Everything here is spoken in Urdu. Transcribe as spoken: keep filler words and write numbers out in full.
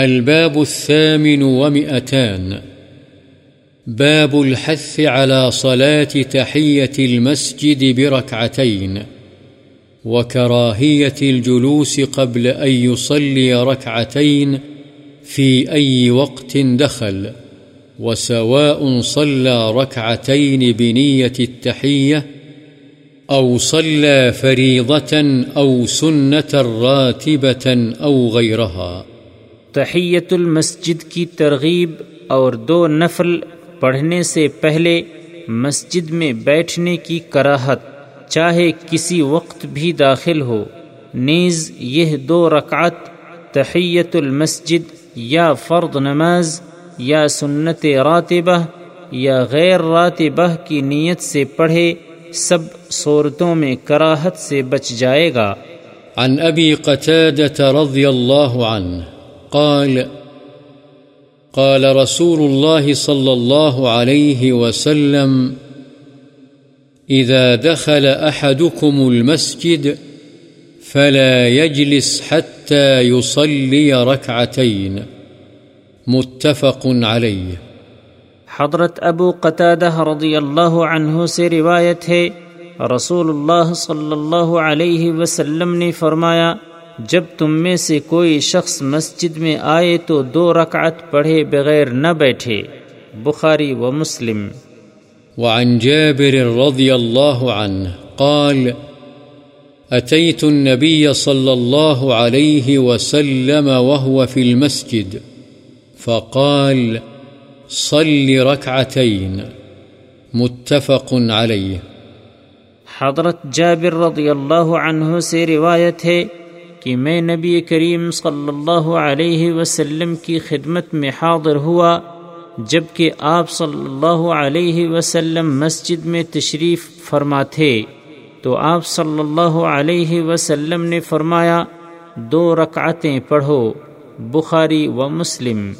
الباب الثامن ومئتان باب الحث على صلاة تحية المسجد بركعتين وكراهية الجلوس قبل أن يصلي ركعتين في أي وقت دخل، وسواء صلى ركعتين بنية التحية أو صلى فريضة أو سنة راتبة أو غيرها۔ تحیت المسجد کی ترغیب اور دو نفل پڑھنے سے پہلے مسجد میں بیٹھنے کی کراہت، چاہے کسی وقت بھی داخل ہو۔ نیز یہ دو رکعت تحیت المسجد یا فرض نماز یا سنت راتبہ یا غیر راتبہ کی نیت سے پڑھے، سب صورتوں میں کراہت سے بچ جائے گا۔ عن ابی قتادہ رضی اللہ عنہ قال قال رسول الله صلى الله عليه وسلم: إذا دخل أحدكم المسجد فلا يجلس حتى يصلي ركعتين، متفق عليه۔ حضرت ابو قتادہ رضی اللہ عنہ سے روایت ہے، رسول اللہ صلی اللہ علیہ وسلم نے فرمایا: جب تم میں سے کوئی شخص مسجد میں آئے تو دو رکعت پڑھے بغیر نہ بیٹھے۔ بخاری و مسلم۔ وعن جابر رضی اللہ عنہ قال: اتیت النبی صلی اللہ علیہ وسلم وهو في المسجد فقال: صل رکعتین، متفق علیہ۔ حضرت جابر رضی اللہ عنہ سے روایت ہے کہ میں نبی کریم صلی اللہ علیہ وسلم کی خدمت میں حاضر ہوا، جب کہ آپ صلی اللہ علیہ وسلم مسجد میں تشریف فرما تھے، تو آپ صلی اللہ علیہ وسلم نے فرمایا: دو رکعتیں پڑھو۔ بخاری و مسلم۔